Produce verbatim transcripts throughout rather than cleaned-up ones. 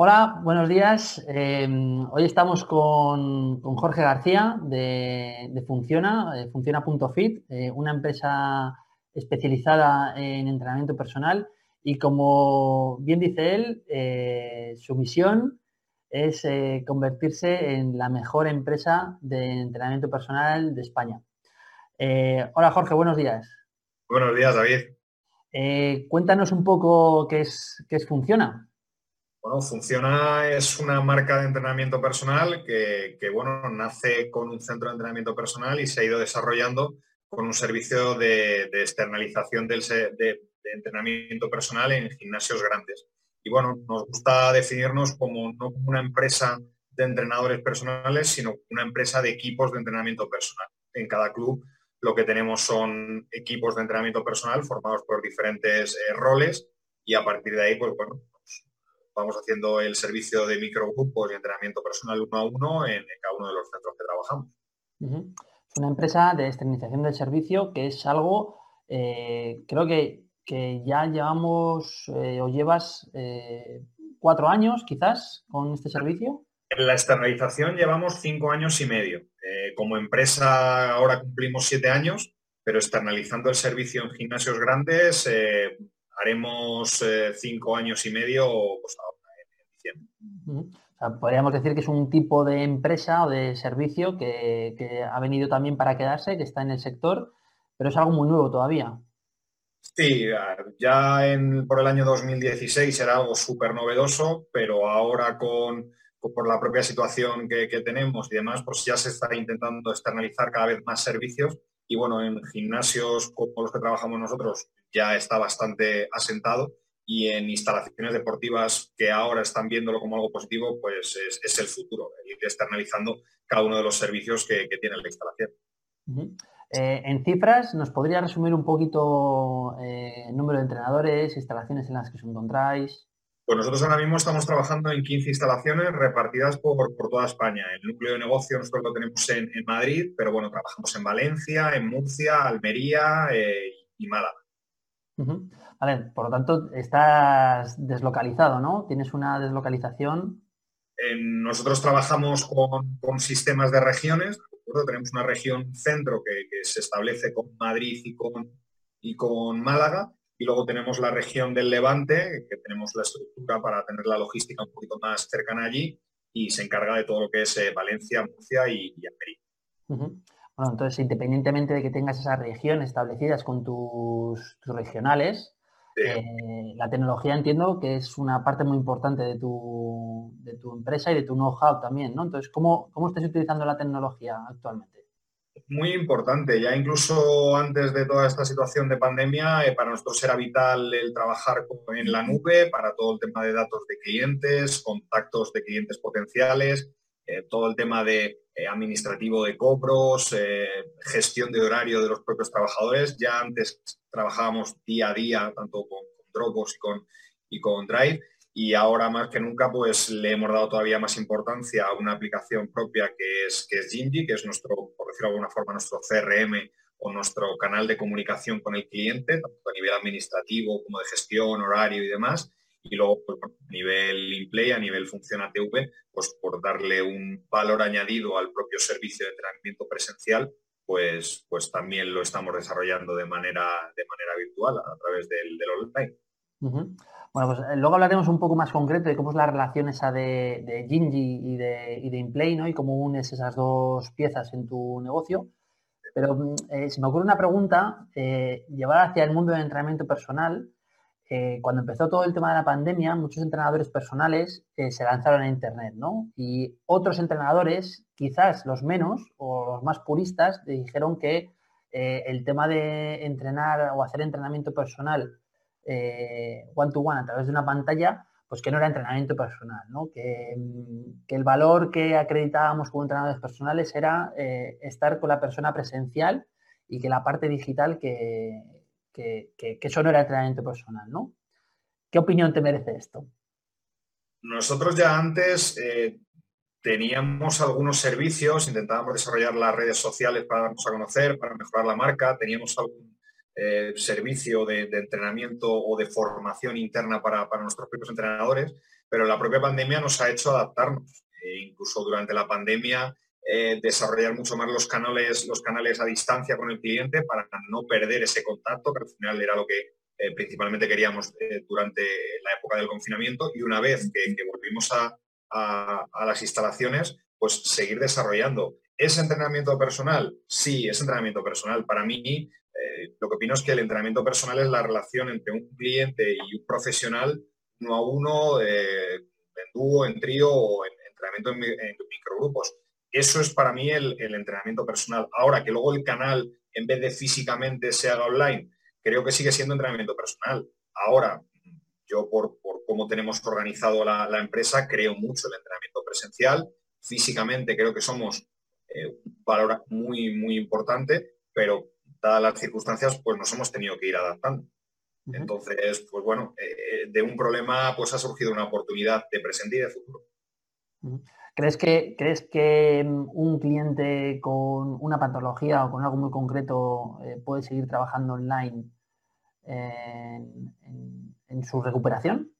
Hola, buenos días. Eh, hoy estamos con, con Jorge García de, de Funciona, de Funciona.Fit, eh, una empresa especializada en entrenamiento personal y, como bien dice él, eh, su misión es eh, convertirse en la mejor empresa de entrenamiento personal de España. Eh, hola Jorge, buenos días. Buenos días, David. Eh, cuéntanos un poco qué es, qué es Funciona. Bueno, Funciona es una marca de entrenamiento personal que, que, bueno, nace con un centro de entrenamiento personal y se ha ido desarrollando con un servicio de, de externalización del, de, de entrenamiento personal en gimnasios grandes. Y, bueno, nos gusta definirnos como no como una empresa de entrenadores personales, sino una empresa de equipos de entrenamiento personal. En cada club lo que tenemos son equipos de entrenamiento personal formados por diferentes eh, roles y, a partir de ahí, pues, bueno, vamos haciendo el servicio de microgrupos y entrenamiento personal uno a uno en cada uno de los centros que trabajamos. Uh-huh. Es una empresa de externalización del servicio, que es algo, eh, creo que, que ya llevamos eh, o llevas eh, cuatro años quizás con este servicio. En la externalización llevamos cinco años y medio. Eh, como empresa ahora cumplimos siete años, pero externalizando el servicio en gimnasios grandes eh, haremos eh, cinco años y medio, pues, en diciembre. Uh-huh. O sea, podríamos decir que es un tipo de empresa o de servicio que, que ha venido también para quedarse, que está en el sector, pero es algo muy nuevo todavía. Sí, ya en, por el año dos mil dieciséis era algo súper novedoso, pero ahora con, con por la propia situación que, que tenemos y demás, pues ya se está intentando externalizar cada vez más servicios. Y, bueno, en gimnasios como los que trabajamos nosotros ya está bastante asentado, y en instalaciones deportivas, que ahora están viéndolo como algo positivo, pues es, es el futuro, ir externalizando cada uno de los servicios que, que tiene la instalación. Uh-huh. eh, en cifras, ¿nos podría resumir un poquito eh, el número de entrenadores, instalaciones en las que os encontráis? Pues nosotros ahora mismo estamos trabajando en quince instalaciones repartidas por, por toda España. El núcleo de negocio nosotros lo tenemos en, en Madrid, pero, bueno, trabajamos en Valencia, en Murcia, Almería eh, y Málaga. Uh-huh. Vale, por lo tanto, estás deslocalizado, ¿no? ¿Tienes una deslocalización? Eh, nosotros trabajamos con, con sistemas de regiones, ¿de acuerdo? Tenemos una región centro que, que se establece con Madrid y con, y con Málaga. Y luego tenemos la región del Levante, que tenemos la estructura para tener la logística un poquito más cercana allí, y se encarga de todo lo que es eh, Valencia, Murcia y, y Almería. Uh-huh. Bueno, entonces, independientemente de que tengas esas regiones establecidas con tus, tus regionales, sí. eh, la tecnología, entiendo que es una parte muy importante de tu, de tu empresa y de tu know-how también, ¿no? Entonces, ¿cómo, cómo estás utilizando la tecnología actualmente? Muy importante. Ya incluso antes de toda esta situación de pandemia, eh, para nosotros era vital el trabajar con, en la nube para todo el tema de datos de clientes, contactos de clientes potenciales, eh, todo el tema de eh, administrativo de cobros, eh, gestión de horario de los propios trabajadores. Ya antes trabajábamos día a día, tanto con, con Dropbox y con, y con Drive, y ahora más que nunca, pues, le hemos dado todavía más importancia a una aplicación propia que es, que es Gingy, que es nuestro, por decirlo de alguna forma, nuestro C R M o nuestro canal de comunicación con el cliente, tanto a nivel administrativo como de gestión, horario y demás. Y luego, pues, a nivel InPlay, a nivel FuncionaTV, pues por darle un valor añadido al propio servicio de entrenamiento presencial, pues, pues también lo estamos desarrollando de manera, de manera virtual a través del, del online. Uh-huh. Bueno, pues luego hablaremos un poco más concreto de cómo es la relación esa de, de Gingy y de, y de InPlay, ¿no? Y cómo unes esas dos piezas en tu negocio. Pero eh, se me ocurre una pregunta, eh, llevada hacia el mundo del entrenamiento personal. Eh, cuando empezó todo el tema de la pandemia, muchos entrenadores personales eh, se lanzaron a Internet, ¿no? Y otros entrenadores, quizás los menos o los más puristas, dijeron que eh, el tema de entrenar o hacer entrenamiento personal Eh, one to one a través de una pantalla, pues que no era entrenamiento personal, ¿no? Que, que el valor que acreditábamos como entrenadores personales era eh, estar con la persona presencial, y que la parte digital, que, que, que, que eso no era entrenamiento personal, ¿no? ¿Qué opinión te merece esto? Nosotros ya antes eh, teníamos algunos servicios, intentábamos desarrollar las redes sociales para darnos a conocer, para mejorar la marca, teníamos algún eh, servicio de, de entrenamiento o de formación interna para, para nuestros propios entrenadores, pero la propia pandemia nos ha hecho adaptarnos. E incluso durante la pandemia, eh, desarrollar mucho más los canales, los canales a distancia con el cliente para no perder ese contacto, que al final era lo que eh, principalmente queríamos eh, durante la época del confinamiento. Y una vez que, que volvimos a, a, a las instalaciones, pues seguir desarrollando. ¿Es entrenamiento personal? Sí, es entrenamiento personal. Para mí, eh, lo que opino es que el entrenamiento personal es la relación entre un cliente y un profesional, uno a uno, eh, en dúo, en trío o en entrenamiento en, en microgrupos. Eso es para mí el, el entrenamiento personal. Ahora, que luego el canal, en vez de físicamente, se haga online, creo que sigue siendo entrenamiento personal. Ahora, yo por, por cómo tenemos organizado la, la empresa, creo mucho el entrenamiento presencial. Físicamente creo que somos... Eh, un valor muy, muy importante, pero dadas las circunstancias, pues nos hemos tenido que ir adaptando. Uh-huh. Entonces, pues bueno, eh, de un problema pues ha surgido una oportunidad de presente y de futuro. Uh-huh. ¿Crees que, ¿crees que un cliente con una patología o con algo muy concreto eh, puede seguir trabajando online eh, en, en su recuperación?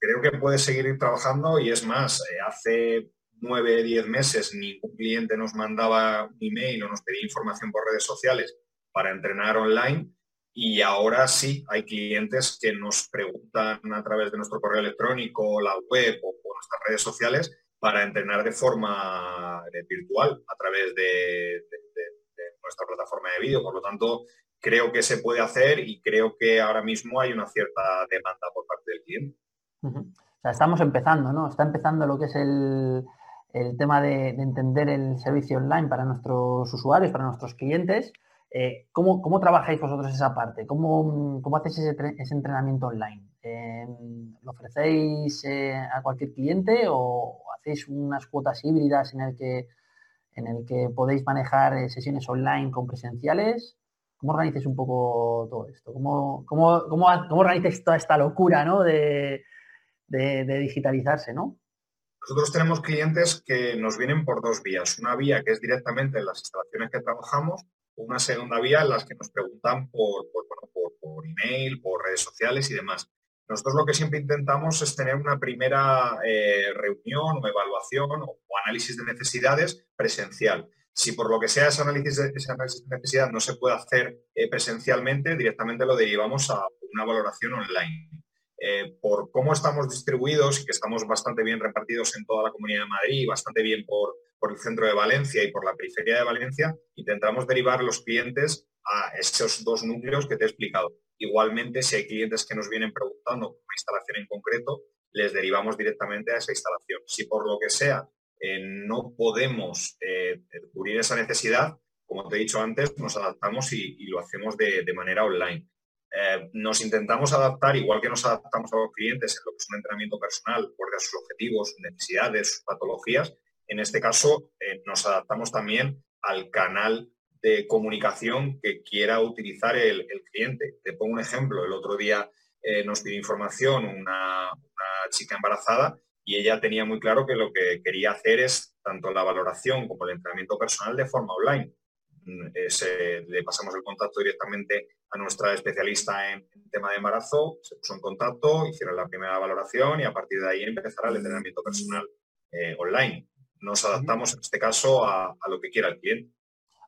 Creo que puede seguir trabajando y es más, eh, hace... nueve, diez meses ningún cliente nos mandaba un email o nos pedía información por redes sociales para entrenar online, y ahora sí hay clientes que nos preguntan a través de nuestro correo electrónico, la web o, o nuestras redes sociales para entrenar de forma virtual a través de, de, de, de nuestra plataforma de vídeo. Por lo tanto, creo que se puede hacer y creo que ahora mismo hay una cierta demanda por parte del cliente. Uh-huh. O sea, estamos empezando, ¿no? Está empezando lo que es el... el tema de, de entender el servicio online para nuestros usuarios, para nuestros clientes. Eh, ¿cómo, ¿Cómo trabajáis vosotros esa parte? ¿Cómo, cómo hacéis ese, ese entrenamiento online? Eh, ¿Lo ofrecéis eh, a cualquier cliente o hacéis unas cuotas híbridas en el que, en el que podéis manejar eh, sesiones online con presenciales? ¿Cómo organizáis un poco todo esto? ¿Cómo, cómo, cómo, cómo organizáis toda esta locura, ¿no? de, de, de digitalizarse, ¿no? Nosotros tenemos clientes que nos vienen por dos vías. Una vía que es directamente en las instalaciones que trabajamos, una segunda vía en las que nos preguntan por, por, bueno, por, por email, por redes sociales y demás. Nosotros lo que siempre intentamos es tener una primera eh, reunión o evaluación o análisis de necesidades presencial. Si por lo que sea ese análisis de, ese análisis de necesidad no se puede hacer eh, presencialmente, directamente lo derivamos a una valoración online. Eh, por cómo estamos distribuidos y que estamos bastante bien repartidos en toda la Comunidad de Madrid, bastante bien por, por el centro de Valencia y por la periferia de Valencia, intentamos derivar los clientes a esos dos núcleos que te he explicado. Igualmente, si hay clientes que nos vienen preguntando por una instalación en concreto, les derivamos directamente a esa instalación. Si por lo que sea eh, no podemos eh, cubrir esa necesidad, como te he dicho antes, nos adaptamos y, y lo hacemos de, de manera online. Eh, nos intentamos adaptar, igual que nos adaptamos a los clientes en lo que es un entrenamiento personal, porque sus objetivos, sus necesidades, sus patologías, en este caso eh, nos adaptamos también al canal de comunicación que quiera utilizar el, el cliente. Te pongo un ejemplo, el otro día eh, nos pidió información una, una chica embarazada y ella tenía muy claro que lo que quería hacer es tanto la valoración como el entrenamiento personal de forma online. Se, le pasamos el contacto directamente a nuestra especialista en tema de embarazo, se puso en contacto, hicieron la primera valoración y a partir de ahí empezará el entrenamiento personal eh, online. Nos adaptamos en este caso a, a lo que quiera el cliente.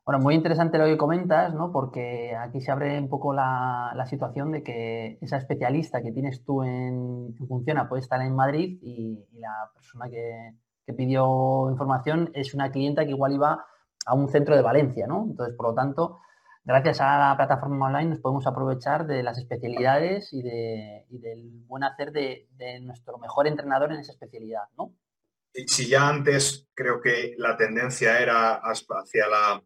Bueno, muy interesante lo que comentas, ¿no? Porque aquí se abre un poco la, la situación de que esa especialista que tienes tú en Funciona puede estar en Madrid y, y la persona que, que pidió información es una clienta que igual iba a un centro de Valencia, ¿no? Entonces, por lo tanto, gracias a la plataforma online nos podemos aprovechar de las especialidades y, de, y del buen hacer de, de nuestro mejor entrenador en esa especialidad, ¿no? Si ya antes creo que la tendencia era hacia la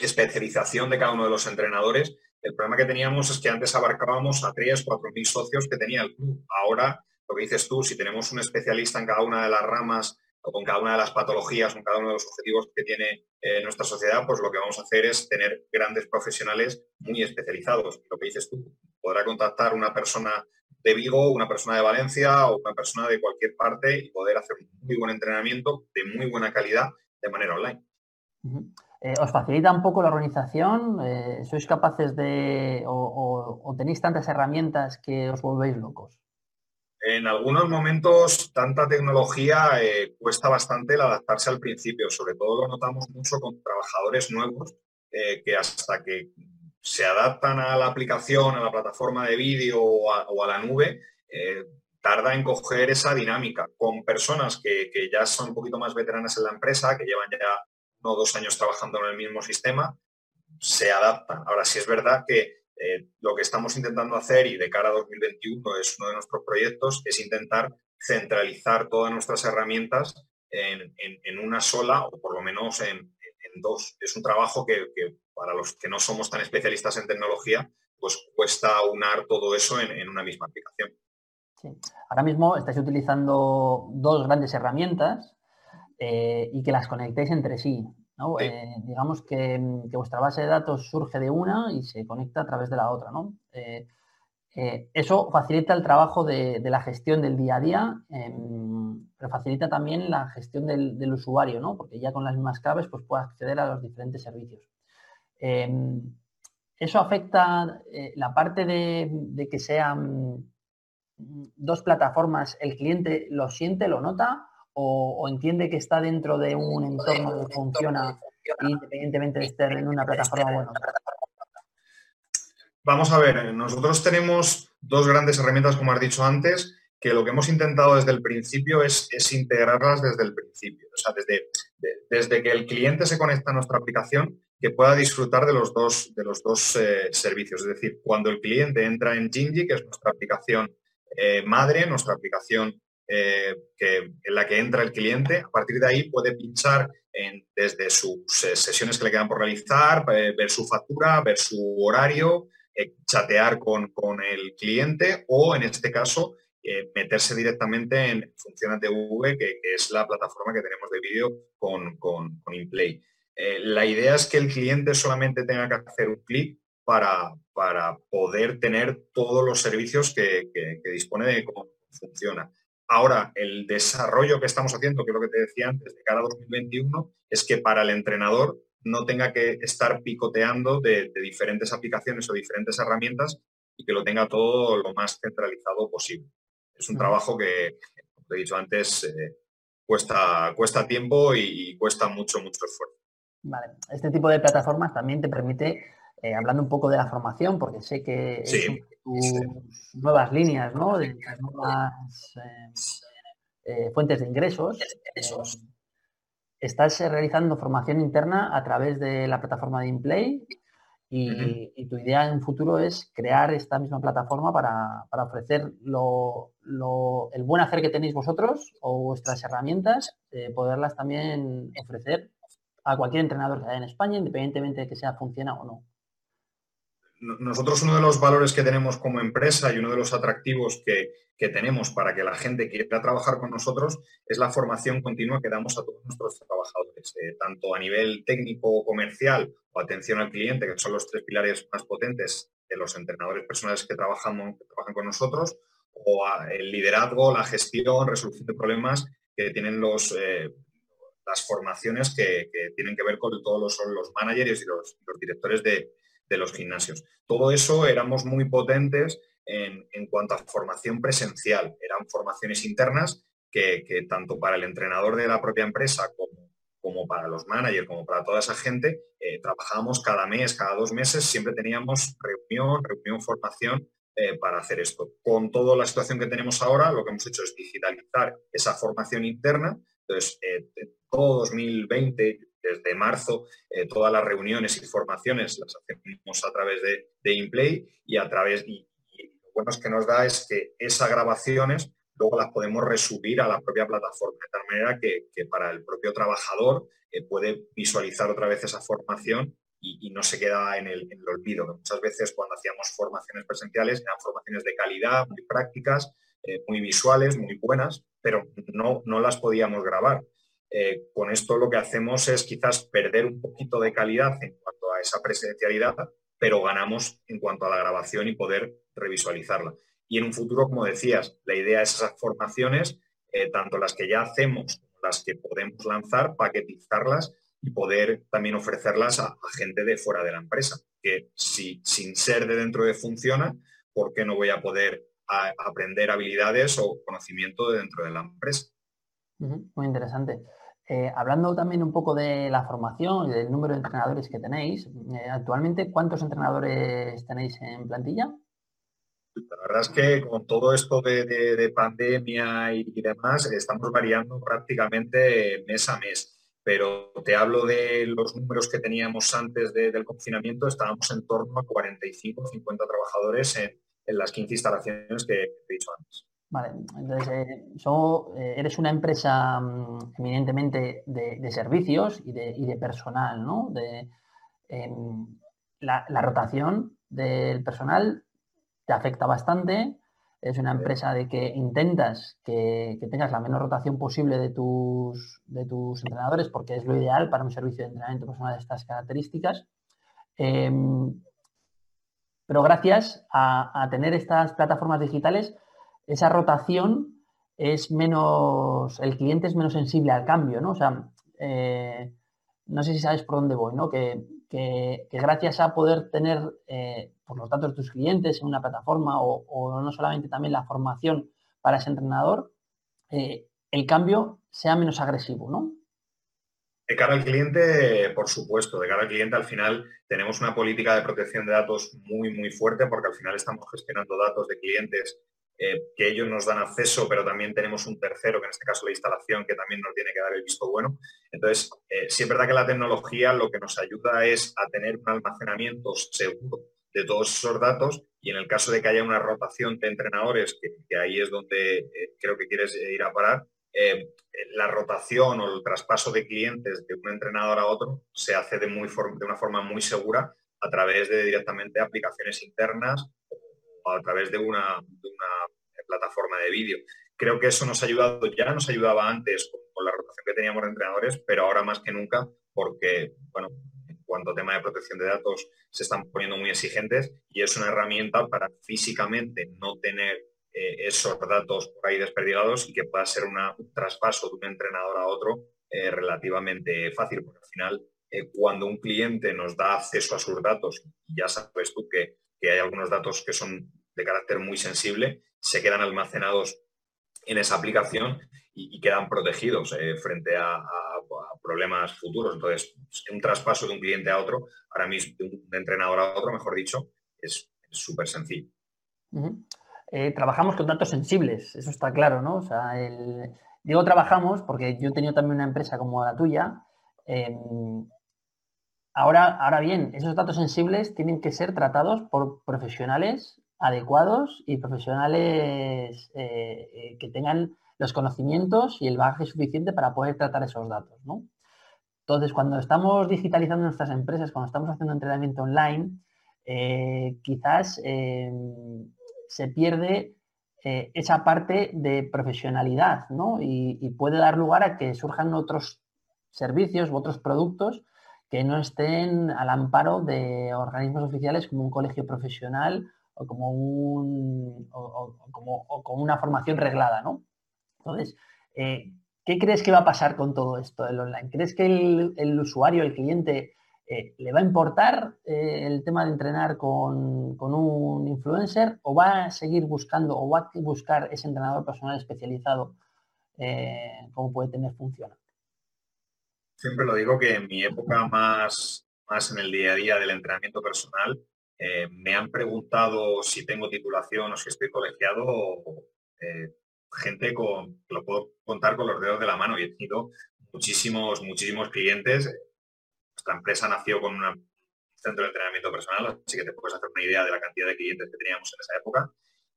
especialización de cada uno de los entrenadores, el problema que teníamos es que antes abarcábamos a tres, cuatro mil socios que tenía el club. Ahora, lo que dices tú, si tenemos un especialista en cada una de las ramas o con cada una de las patologías, con cada uno de los objetivos que tiene eh, nuestra sociedad, pues lo que vamos a hacer es tener grandes profesionales muy especializados. Lo que dices tú, podrá contactar una persona de Vigo, una persona de Valencia o una persona de cualquier parte y poder hacer un muy buen entrenamiento de muy buena calidad de manera online. Eh, ¿Os facilita un poco la organización? Eh, ¿Sois capaces de o, o, o tenéis tantas herramientas que os volvéis locos? En algunos momentos, tanta tecnología eh, cuesta bastante el adaptarse al principio. Sobre todo lo notamos mucho con trabajadores nuevos eh, que hasta que se adaptan a la aplicación, a la plataforma de vídeo o a, o a la nube, eh, tarda en coger esa dinámica. Con personas que, que ya son un poquito más veteranas en la empresa, que llevan ya uno o dos años trabajando en el mismo sistema, se adaptan. Ahora sí es verdad que Eh, lo que estamos intentando hacer, y de cara a dos mil veintiuno es uno de nuestros proyectos, es intentar centralizar todas nuestras herramientas en, en, en una sola, o por lo menos en, en dos. Es un trabajo que, que para los que no somos tan especialistas en tecnología, pues cuesta unar todo eso en, en una misma aplicación. Sí. Ahora mismo estáis utilizando dos grandes herramientas eh, y que las conectáis entre sí, ¿no? Sí. Eh, digamos que, que vuestra base de datos surge de una y se conecta a través de la otra, ¿no? Eh, eh, eso facilita el trabajo de, de la gestión del día a día, eh, pero facilita también la gestión del, del usuario, ¿no? Porque ya con las mismas claves pues puede acceder a los diferentes servicios. Eh, eso afecta eh, la parte de, de que sean dos plataformas. ¿El cliente lo siente, lo nota? O, o entiende que está dentro de un entorno que funciona independientemente de estar en una plataforma o en otra? Vamos a ver, nosotros tenemos dos grandes herramientas, como has dicho antes, que lo que hemos intentado desde el principio es, es integrarlas desde el principio. O sea, desde, de, desde que el cliente se conecta a nuestra aplicación, que pueda disfrutar de los dos, de los dos eh, servicios. Es decir, cuando el cliente entra en Gingy, que es nuestra aplicación eh, madre, nuestra aplicación Eh, que, en la que entra el cliente, a partir de ahí puede pinchar en, desde sus eh, sesiones que le quedan por realizar, eh, ver su factura, ver su horario, eh, chatear con, con el cliente o, en este caso, eh, meterse directamente en Funciona T V, que, que es la plataforma que tenemos de vídeo con, con, con InPlay. Eh, la idea es que el cliente solamente tenga que hacer un clic para, para poder tener todos los servicios que, que, que dispone de cómo funciona. Ahora, el desarrollo que estamos haciendo, que es lo que te decía antes, de cara a dos mil veintiuno, es que para el entrenador no tenga que estar picoteando de, de diferentes aplicaciones o diferentes herramientas y que lo tenga todo lo más centralizado posible. Es un trabajo que, como te he dicho antes, eh, cuesta, cuesta tiempo y, y cuesta mucho, mucho esfuerzo. Vale. Este tipo de plataformas también te permite, eh, hablando un poco de la formación, porque sé que... Sí. Tus nuevas líneas, ¿no? De las nuevas eh, eh, fuentes de ingresos. Eh, estás realizando formación interna a través de la plataforma de InPlay y, uh-huh. y tu idea en futuro es crear esta misma plataforma para, para ofrecer lo, lo, el buen hacer que tenéis vosotros o vuestras herramientas, eh, poderlas también ofrecer a cualquier entrenador que haya en España, independientemente de que sea funciona o no. Nosotros uno de los valores que tenemos como empresa y uno de los atractivos que, que tenemos para que la gente quiera trabajar con nosotros es la formación continua que damos a todos nuestros trabajadores, eh, tanto a nivel técnico, comercial o atención al cliente, que son los tres pilares más potentes de los entrenadores personales que, trabajamos, que trabajan con nosotros, o a el liderazgo, la gestión, resolución de problemas que tienen los, eh, las formaciones que, que tienen que ver con todos los, los managers y los, los directores de de los gimnasios. Todo eso éramos muy potentes en, en cuanto a formación presencial. Eran formaciones internas que, que tanto para el entrenador de la propia empresa como, como para los managers, como para toda esa gente, eh, trabajábamos cada mes, cada dos meses, siempre teníamos reunión, reunión, formación eh, para hacer esto. Con toda la situación que tenemos ahora, lo que hemos hecho es digitalizar esa formación interna. Entonces, eh, todo dos mil veinte... Desde marzo, eh, todas las reuniones y formaciones las hacemos a través de, de InPlay y a través, y, y lo bueno es que nos da es que esas grabaciones luego las podemos resubir a la propia plataforma, de tal manera que, que para el propio trabajador eh, puede visualizar otra vez esa formación y, y no se queda en el, en el olvido. Muchas veces cuando hacíamos formaciones presenciales eran formaciones de calidad, muy prácticas, eh, muy visuales, muy buenas, pero no, no las podíamos grabar. Eh, con esto lo que hacemos es quizás perder un poquito de calidad en cuanto a esa presencialidad, pero ganamos en cuanto a la grabación y poder revisualizarla. Y en un futuro, como decías, la idea es esas formaciones, eh, tanto las que ya hacemos como las que podemos lanzar, paquetizarlas y poder también ofrecerlas a, a gente de fuera de la empresa. Que si sin ser de dentro de Funciona, ¿por qué no voy a poder a, aprender habilidades o conocimiento de dentro de la empresa? Uh-huh. Muy interesante. Eh, hablando también un poco de la formación y del número de entrenadores que tenéis, eh, actualmente, ¿cuántos entrenadores tenéis en plantilla? La verdad es que con todo esto de, de, de pandemia y, y demás, estamos variando prácticamente mes a mes. Pero te hablo de los números que teníamos antes de, del confinamiento, estábamos en torno a cuarenta y cinco, cincuenta trabajadores en, en las quince instalaciones que he dicho antes. Vale, entonces eh, so, eh, eres una empresa um, eminentemente de, de servicios y de, y de personal, ¿no? De, eh, la, la rotación del personal te afecta bastante. Es una empresa de que intentas que, que tengas la menor rotación posible de tus, de tus entrenadores, porque es lo ideal para un servicio de entrenamiento personal de estas características. Eh, pero gracias a, a tener estas plataformas digitales, esa rotación es menos, el cliente es menos sensible al cambio, ¿no? O sea, eh, no sé si sabes por dónde voy, ¿no? Que, que, que gracias a poder tener eh, por los datos de tus clientes en una plataforma o, o no solamente también la formación para ese entrenador, eh, el cambio sea menos agresivo, ¿no? De cara al cliente, por supuesto, de cara al cliente al final tenemos una política de protección de datos muy, muy fuerte, porque al final estamos gestionando datos de clientes eh, que ellos nos dan acceso, pero también tenemos un tercero, que en este caso la instalación, que también nos tiene que dar el visto bueno. Entonces, eh, sí es verdad que la tecnología lo que nos ayuda es a tener un almacenamiento seguro de todos esos datos, y en el caso de que haya una rotación de entrenadores, que, que ahí es donde eh, creo que quieres ir a parar, eh, la rotación o el traspaso de clientes de un entrenador a otro se hace de, muy de una forma muy segura a través de directamente aplicaciones internas o a través de una, de una plataforma de vídeo. Creo que eso nos ha ayudado, ya nos ayudaba antes con, con la rotación que teníamos de entrenadores, pero ahora más que nunca, porque, bueno, cuanto a tema de protección de datos se están poniendo muy exigentes, y es una herramienta para físicamente no tener eh, esos datos por ahí desperdigados y que pueda ser una, un traspaso de un entrenador a otro eh, relativamente fácil, porque al final eh, cuando un cliente nos da acceso a sus datos, ya sabes tú que, que hay algunos datos que son de carácter muy sensible, se quedan almacenados en esa aplicación y, y quedan protegidos eh, frente a, a a problemas futuros. Entonces, un traspaso de un cliente a otro, ahora mismo de un entrenador a otro, mejor dicho, es súper sencillo. Uh-huh. eh, trabajamos con datos sensibles, eso está claro, ¿no? O sea, el... digo trabajamos porque yo he tenido también una empresa como la tuya. Eh, ahora, ahora bien, esos datos sensibles tienen que ser tratados por profesionales adecuados y profesionales eh, eh, que tengan los conocimientos y el bagaje suficiente para poder tratar esos datos, ¿no? Entonces, cuando estamos digitalizando nuestras empresas, cuando estamos haciendo entrenamiento online, eh, quizás eh, se pierde eh, esa parte de profesionalidad, ¿no? Y, y puede dar lugar a que surjan otros servicios u otros productos que no estén al amparo de organismos oficiales como un colegio profesional o como, un, o, o, como, o como una formación reglada, ¿no? Entonces, eh, ¿qué crees que va a pasar con todo esto del online? ¿Crees que el, el usuario, el cliente, eh, le va a importar eh, el tema de entrenar con, con un influencer, o va a seguir buscando o va a buscar ese entrenador personal especializado eh, como puede tener Funciona? Siempre lo digo que en mi época más, más en el día a día del entrenamiento personal eh, me han preguntado si tengo titulación o si estoy colegiado o... Eh, gente con, lo puedo contar con los dedos de la mano, y he tenido muchísimos, muchísimos clientes. Nuestra empresa nació con una, un centro de entrenamiento personal, así que te puedes hacer una idea de la cantidad de clientes que teníamos en esa época,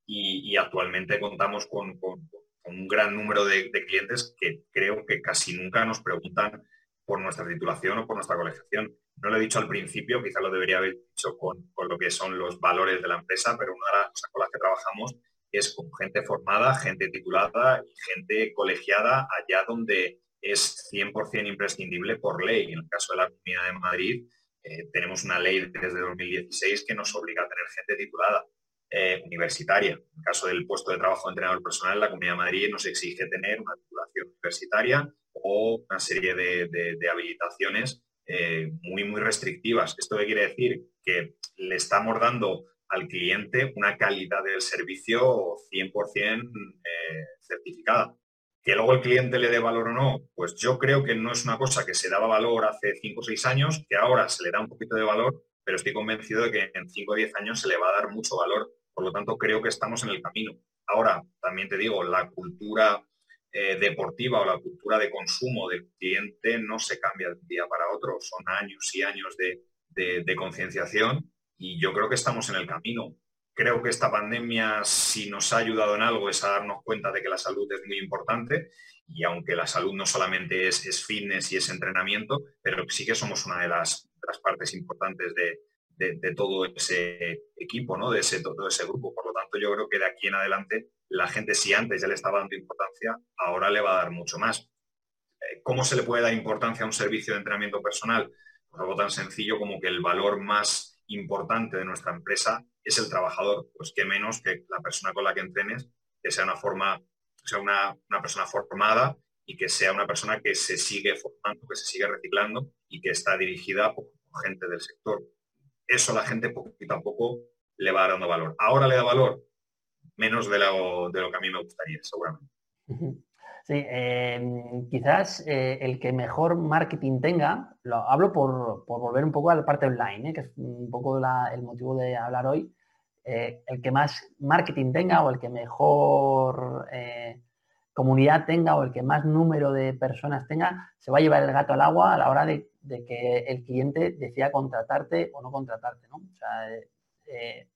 y, y actualmente contamos con, con, con un gran número de, de clientes que creo que casi nunca nos preguntan por nuestra titulación o por nuestra colegiación. No lo he dicho al principio, quizás lo debería haber dicho con, con lo que son los valores de la empresa, pero una de las cosas con las que trabajamos es con gente formada, gente titulada y gente colegiada allá donde es cien por cien imprescindible por ley. En el caso de la Comunidad de Madrid, eh, tenemos una ley desde dos mil dieciséis que nos obliga a tener gente titulada eh, universitaria. En el caso del puesto de trabajo de entrenador personal, la Comunidad de Madrid nos exige tener una titulación universitaria o o una serie de, de, de habilitaciones eh, muy, muy restrictivas. ¿Esto qué quiere decir? Que le estamos dando al cliente una calidad del servicio cien por cien eh, certificada. ¿Que luego el cliente le dé valor o no? Pues yo creo que no es una cosa que se daba valor hace cinco o seis años, que ahora se le da un poquito de valor, pero estoy convencido de que en cinco o diez años se le va a dar mucho valor. Por lo tanto, creo que estamos en el camino. Ahora, también te digo, la cultura eh, deportiva o la cultura de consumo del cliente no se cambia de un día para otro. Son años y años de, de, de concienciación y yo creo que estamos en el camino. Creo que esta pandemia, si nos ha ayudado en algo, es a darnos cuenta de que la salud es muy importante, y aunque la salud no solamente es, es fitness y es entrenamiento, pero sí que somos una de las, de las partes importantes de, de, de todo ese equipo, ¿no? De ese, todo ese grupo. Por lo tanto, yo creo que de aquí en adelante la gente, si antes ya le estaba dando importancia, ahora le va a dar mucho más. ¿Cómo se le puede dar importancia a un servicio de entrenamiento personal? Pues algo tan sencillo como que el valor más importante de nuestra empresa es el trabajador. Pues qué menos que la persona con la que entrenes, que sea una forma, sea una, una persona formada y que sea una persona que se sigue formando, que se sigue reciclando y que está dirigida por gente del sector. Eso la gente poquito a poco le va dando valor. Ahora le da valor menos de lo, de lo que a mí me gustaría, seguramente. Sí, eh, quizás eh, el que mejor marketing tenga, lo hablo por, por volver un poco a la parte online, eh, que es un poco la, el motivo de hablar hoy, eh, el que más marketing tenga o el que mejor eh, comunidad tenga o el que más número de personas tenga, se va a llevar el gato al agua a la hora de, de que el cliente decida contratarte o no contratarte, ¿no? O sea, eh, eh,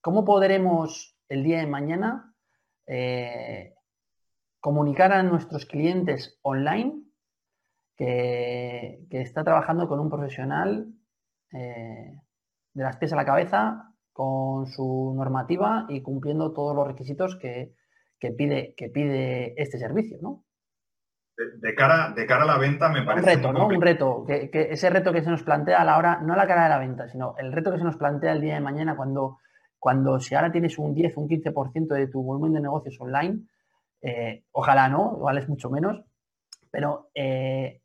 ¿cómo podremos el día de mañana eh, comunicar a nuestros clientes online que, que está trabajando con un profesional eh, de las pies a la cabeza, con su normativa y cumpliendo todos los requisitos que, que, pide, que pide este servicio, ¿no? De, de, cara, de cara a la venta me parece... Un reto, ¿no? Un reto. Que, que ese reto que se nos plantea a la hora, no a la cara de la venta, sino el reto que se nos plantea el día de mañana cuando, cuando si ahora tienes un diez, un quince por ciento de tu volumen de negocios online, Eh, ojalá no, igual es mucho menos, pero eh,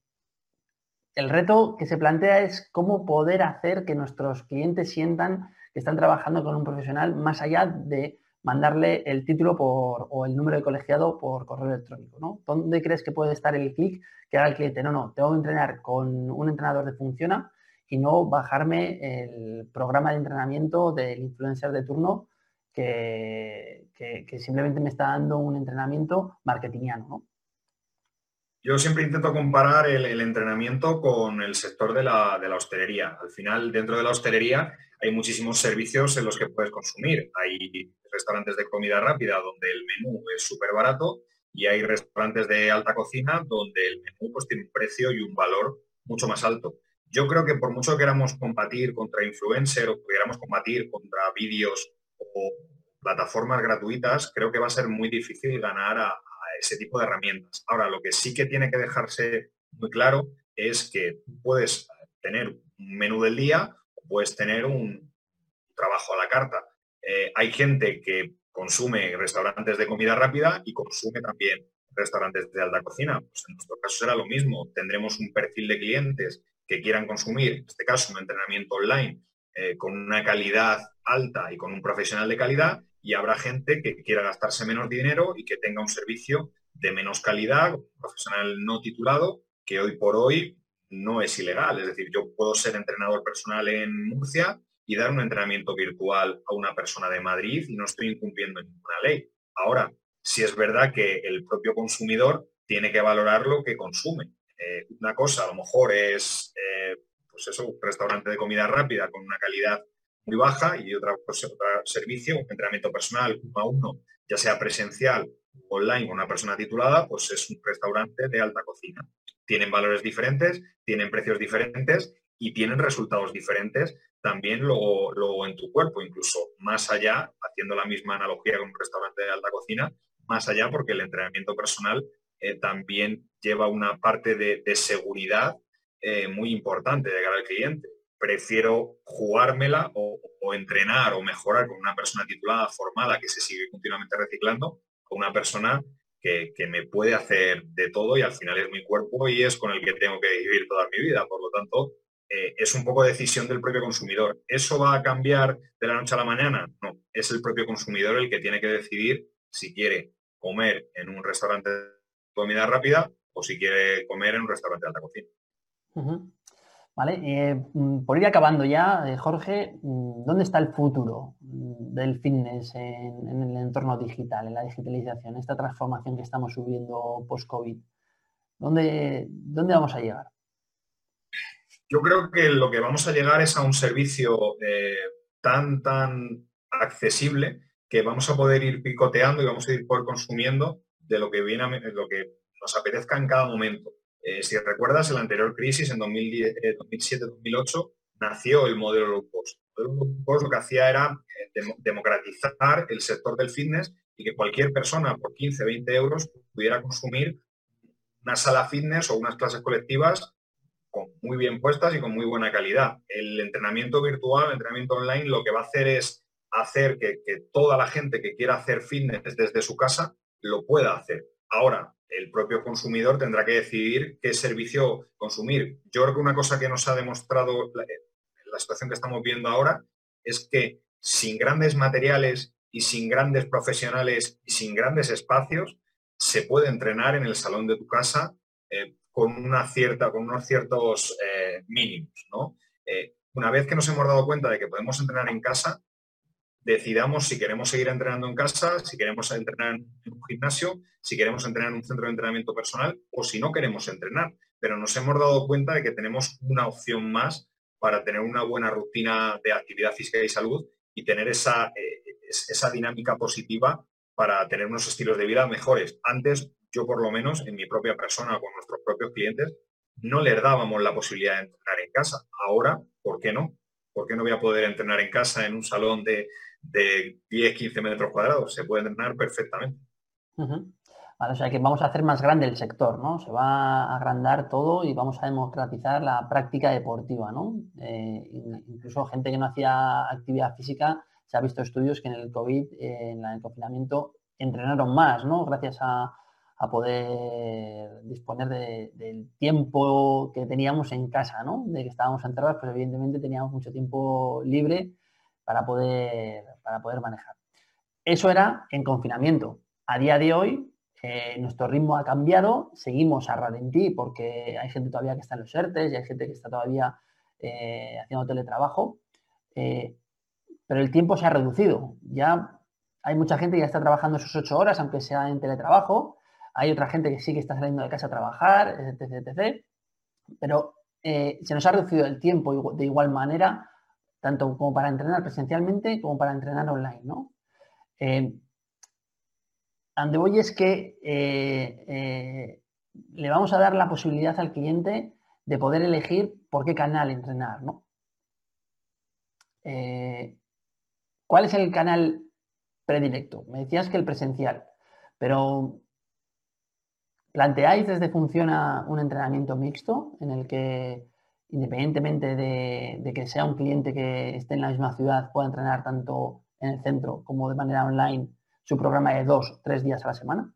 el reto que se plantea es cómo poder hacer que nuestros clientes sientan que están trabajando con un profesional más allá de mandarle el título por, o el número de colegiado por correo electrónico, ¿no? ¿Dónde crees que puede estar el clic que haga el cliente? No, no, tengo que entrenar con un entrenador de Funciona y no bajarme el programa de entrenamiento del influencer de turno Que, que, que simplemente me está dando un entrenamiento marketingiano, ¿no? Yo siempre intento comparar el, el entrenamiento con el sector de la, de la hostelería. Al final, dentro de la hostelería hay muchísimos servicios en los que puedes consumir. Hay restaurantes de comida rápida donde el menú es súper barato y hay restaurantes de alta cocina donde el menú pues, tiene un precio y un valor mucho más alto. Yo creo que por mucho que queramos combatir contra influencer o que queramos combatir contra vídeos o plataformas gratuitas, creo que va a ser muy difícil ganar a, a ese tipo de herramientas. Ahora, lo que sí que tiene que dejarse muy claro es que puedes tener un menú del día, puedes tener un trabajo a la carta. Eh, hay gente que consume restaurantes de comida rápida y consume también restaurantes de alta cocina. Pues en nuestro caso será lo mismo. Tendremos un perfil de clientes que quieran consumir, en este caso, un entrenamiento online eh, con una calidad alta y con un profesional de calidad, y habrá gente que quiera gastarse menos dinero y que tenga un servicio de menos calidad, un profesional no titulado, que hoy por hoy no es ilegal. Es decir, yo puedo ser entrenador personal en Murcia y dar un entrenamiento virtual a una persona de Madrid y no estoy incumpliendo ninguna ley. Ahora, sí es verdad que el propio consumidor tiene que valorar lo que consume. Eh, una cosa a lo mejor es eh, pues eso, un restaurante de comida rápida con una calidad muy baja y otra, pues, otro servicio, un entrenamiento personal uno a uno, ya sea presencial o online con una persona titulada, pues es un restaurante de alta cocina. Tienen valores diferentes, tienen precios diferentes y tienen resultados diferentes también luego, luego en tu cuerpo, incluso más allá, haciendo la misma analogía con un restaurante de alta cocina, más allá porque el entrenamiento personal eh, también lleva una parte de, de seguridad eh, muy importante de cara al cliente. Prefiero jugármela o, o entrenar o mejorar con una persona titulada, formada, que se sigue continuamente reciclando, con una persona que, que me puede hacer de todo y al final es mi cuerpo y es con el que tengo que vivir toda mi vida. Por lo tanto, eh, es un poco decisión del propio consumidor. ¿Eso va a cambiar de la noche a la mañana? No, es el propio consumidor el que tiene que decidir si quiere comer en un restaurante de comida rápida o si quiere comer en un restaurante de alta cocina. Uh-huh. Vale, eh, por ir acabando ya, eh, Jorge, ¿dónde está el futuro del fitness en, en el entorno digital, en la digitalización, esta transformación que estamos viviendo post-COVID? ¿Dónde, ¿Dónde vamos a llegar? Yo creo que lo que vamos a llegar es a un servicio eh, tan, tan accesible que vamos a poder ir picoteando y vamos a ir por consumiendo de lo que viene, a, lo que nos apetezca en cada momento. Eh, si recuerdas, en la anterior crisis, en eh, dos mil siete dos mil ocho, nació el modelo low cost. El modelo low cost lo que hacía era eh, dem democratizar el sector del fitness y que cualquier persona por quince, veinte euros pudiera consumir una sala fitness o unas clases colectivas con muy bien puestas y con muy buena calidad. El entrenamiento virtual, el entrenamiento online, lo que va a hacer es hacer que, que toda la gente que quiera hacer fitness desde su casa lo pueda hacer. Ahora, el propio consumidor tendrá que decidir qué servicio consumir. Yo creo que una cosa que nos ha demostrado la, la situación que estamos viendo ahora es que sin grandes materiales y sin grandes profesionales y sin grandes espacios se puede entrenar en el salón de tu casa eh, con, una cierta, con unos ciertos eh, mínimos, ¿no? Eh, una vez que nos hemos dado cuenta de que podemos entrenar en casa, decidamos si queremos seguir entrenando en casa, si queremos entrenar en un gimnasio, si queremos entrenar en un centro de entrenamiento personal o si no queremos entrenar. Pero nos hemos dado cuenta de que tenemos una opción más para tener una buena rutina de actividad física y salud y tener esa, eh, esa dinámica positiva para tener unos estilos de vida mejores. Antes, yo por lo menos, en mi propia persona o con nuestros propios clientes, no les dábamos la posibilidad de entrenar en casa. Ahora, ¿por qué no? ¿Por qué no voy a poder entrenar en casa en un salón de... de diez, quince metros cuadrados, se puede entrenar perfectamente? Uh-huh. Vale, o sea que vamos a hacer más grande el sector, ¿no? Se va a agrandar todo y vamos a democratizar la práctica deportiva, ¿no? Eh, incluso gente que no hacía actividad física, se ha visto estudios que en el COVID, eh, en el confinamiento, entrenaron más, ¿no? Gracias a, a poder disponer de, del tiempo que teníamos en casa, ¿no? De que estábamos encerrados, pues evidentemente teníamos mucho tiempo libre para poder, para poder manejar. Eso era en confinamiento. A día de hoy, eh, nuestro ritmo ha cambiado, seguimos a ralentí porque hay gente todavía que está en los CERTES y hay gente que está todavía eh, haciendo teletrabajo, eh, pero el tiempo se ha reducido. Ya hay mucha gente que ya está trabajando sus ocho horas, aunque sea en teletrabajo. Hay otra gente que sí que está saliendo de casa a trabajar, etcétera, etcétera. Pero eh, se nos ha reducido el tiempo de igual manera, tanto como para entrenar presencialmente como para entrenar online, ¿no? Eh, donde voy es que eh, eh, le vamos a dar la posibilidad al cliente de poder elegir por qué canal entrenar, ¿no? Eh, ¿Cuál es el canal predilecto? Me decías que el presencial, pero ¿planteáis desde Funciona un entrenamiento mixto en el que, independientemente de, de que sea un cliente que esté en la misma ciudad, pueda entrenar tanto en el centro como de manera online su programa de dos, tres días a la semana?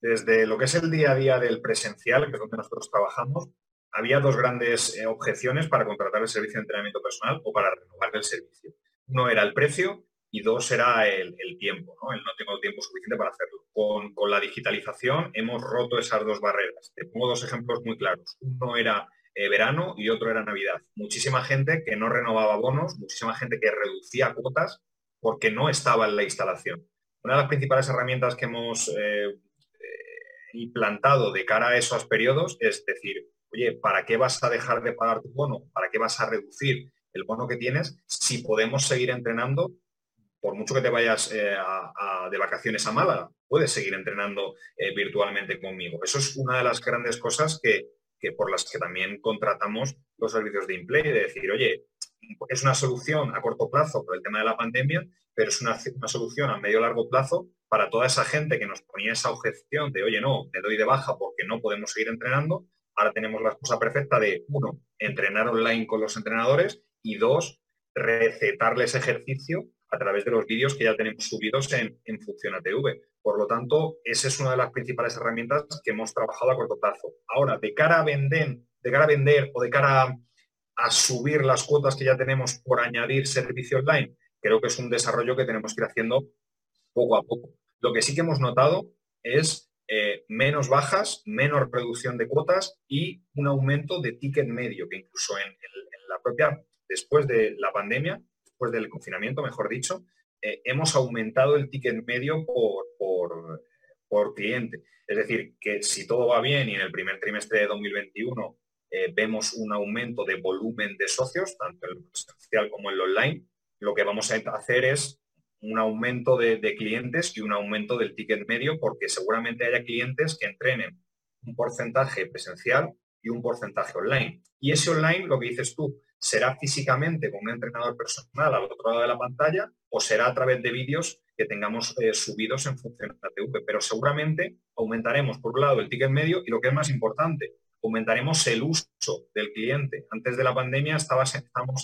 Desde lo que es el día a día del presencial, que es donde nosotros trabajamos, había dos grandes eh, objeciones para contratar el servicio de entrenamiento personal o para renovar el servicio. Uno era el precio y dos era el, el tiempo, ¿no? El no tengo tiempo suficiente para hacerlo. Con, con la digitalización hemos roto esas dos barreras. Te pongo dos ejemplos muy claros. Uno era Eh, verano y otro era Navidad. Muchísima gente que no renovaba bonos, muchísima gente que reducía cuotas porque no estaba en la instalación. Una de las principales herramientas que hemos eh, eh, implantado de cara a esos periodos es decir, oye, ¿para qué vas a dejar de pagar tu bono? ¿Para qué vas a reducir el bono que tienes si podemos seguir entrenando? Por mucho que te vayas eh, a, a, de vacaciones a Málaga, puedes seguir entrenando eh, virtualmente conmigo. Eso es una de las grandes cosas que que por las que también contratamos los servicios de InPlay, de decir, oye, es una solución a corto plazo por el tema de la pandemia, pero es una, una solución a medio largo plazo para toda esa gente que nos ponía esa objeción de, oye, no, me doy de baja porque no podemos seguir entrenando. Ahora tenemos la excusa perfecta de, uno, entrenar online con los entrenadores y, dos, recetarles ejercicio a través de los vídeos que ya tenemos subidos en, en FuncionaTV. Por lo tanto, esa es una de las principales herramientas que hemos trabajado a corto plazo. Ahora, de cara a vender, de cara a vender o de cara a, a subir las cuotas que ya tenemos por añadir servicio online, creo que es un desarrollo que tenemos que ir haciendo poco a poco. Lo que sí que hemos notado es eh, menos bajas, menos reducción de cuotas y un aumento de ticket medio, que incluso en, en, en la propia, después de la pandemia, después del confinamiento, mejor dicho, eh, hemos aumentado el ticket medio por, por, por cliente. Es decir, que si todo va bien y en el primer trimestre de dos mil veintiuno eh, vemos un aumento de volumen de socios, tanto en lo presencial como en lo online, lo que vamos a hacer es un aumento de, de clientes y un aumento del ticket medio, porque seguramente haya clientes que entrenen un porcentaje presencial y un porcentaje online. Y ese online, lo que dices tú, será físicamente con un entrenador personal al otro lado de la pantalla o será a través de vídeos que tengamos eh, subidos en FuncionaTV. Pero seguramente aumentaremos, por un lado, el ticket medio y, lo que es más importante, aumentaremos el uso del cliente. Antes de la pandemia estábamos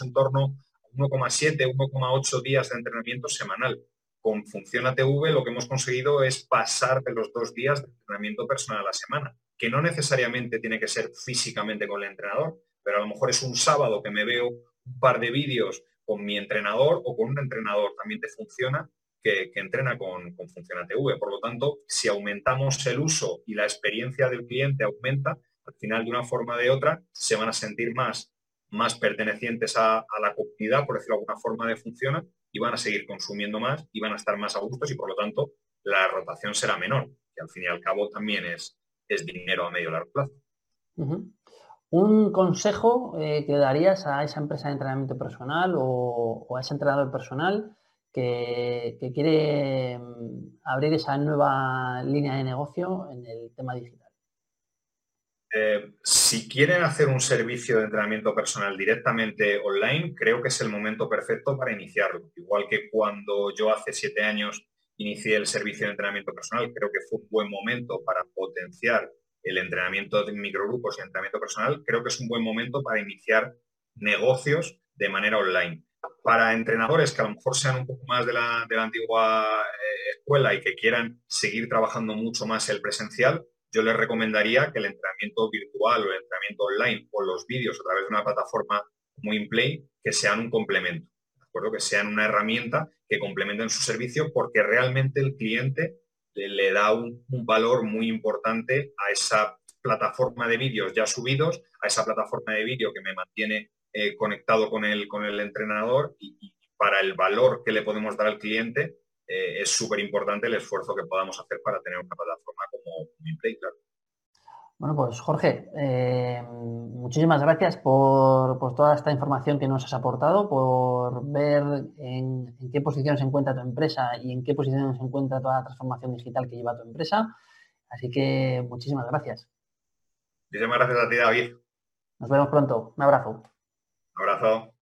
en torno a uno coma siete, uno coma ocho días de entrenamiento semanal. Con FuncionaTV lo que hemos conseguido es pasar de los dos días de entrenamiento personal a la semana, que no necesariamente tiene que ser físicamente con el entrenador, pero a lo mejor es un sábado que me veo un par de vídeos con mi entrenador o con un entrenador también te funciona, que, que entrena con, con FuncionaTV. Por lo tanto, si aumentamos el uso y la experiencia del cliente aumenta, al final de una forma o de otra se van a sentir más, más pertenecientes a, a la comunidad, por decirlo de alguna forma, de Funciona, y van a seguir consumiendo más y van a estar más a gustos y, por lo tanto, la rotación será menor, que al fin y al cabo también es es dinero a medio largo plazo. Uh-huh. ¿Un consejo eh, que darías a esa empresa de entrenamiento personal o, o a ese entrenador personal que, que quiere abrir esa nueva línea de negocio en el tema digital? Eh, si quieren hacer un servicio de entrenamiento personal directamente online, creo que es el momento perfecto para iniciarlo. Igual que cuando yo hace siete años inicié el servicio de entrenamiento personal, creo que fue un buen momento para potenciar el entrenamiento de microgrupos y el entrenamiento personal, creo que es un buen momento para iniciar negocios de manera online. Para entrenadores que a lo mejor sean un poco más de la, de la antigua escuela y que quieran seguir trabajando mucho más el presencial, yo les recomendaría que el entrenamiento virtual o el entrenamiento online o los vídeos a través de una plataforma como InPlay, que sean un complemento, ¿de acuerdo? Que sean una herramienta que complementen su servicio, porque realmente el cliente le, le da un, un valor muy importante a esa plataforma de vídeos ya subidos, a esa plataforma de vídeo que me mantiene eh, conectado con el, con el entrenador, y, y para el valor que le podemos dar al cliente eh, es súper importante el esfuerzo que podamos hacer para tener una plataforma como InPlay, claro. Bueno, pues Jorge, eh, muchísimas gracias por, por toda esta información que nos has aportado, por ver en, en qué posición se encuentra tu empresa y en qué posición se encuentra toda la transformación digital que lleva tu empresa. Así que muchísimas gracias. Muchísimas gracias a ti, David. Nos vemos pronto. Un abrazo. Un abrazo.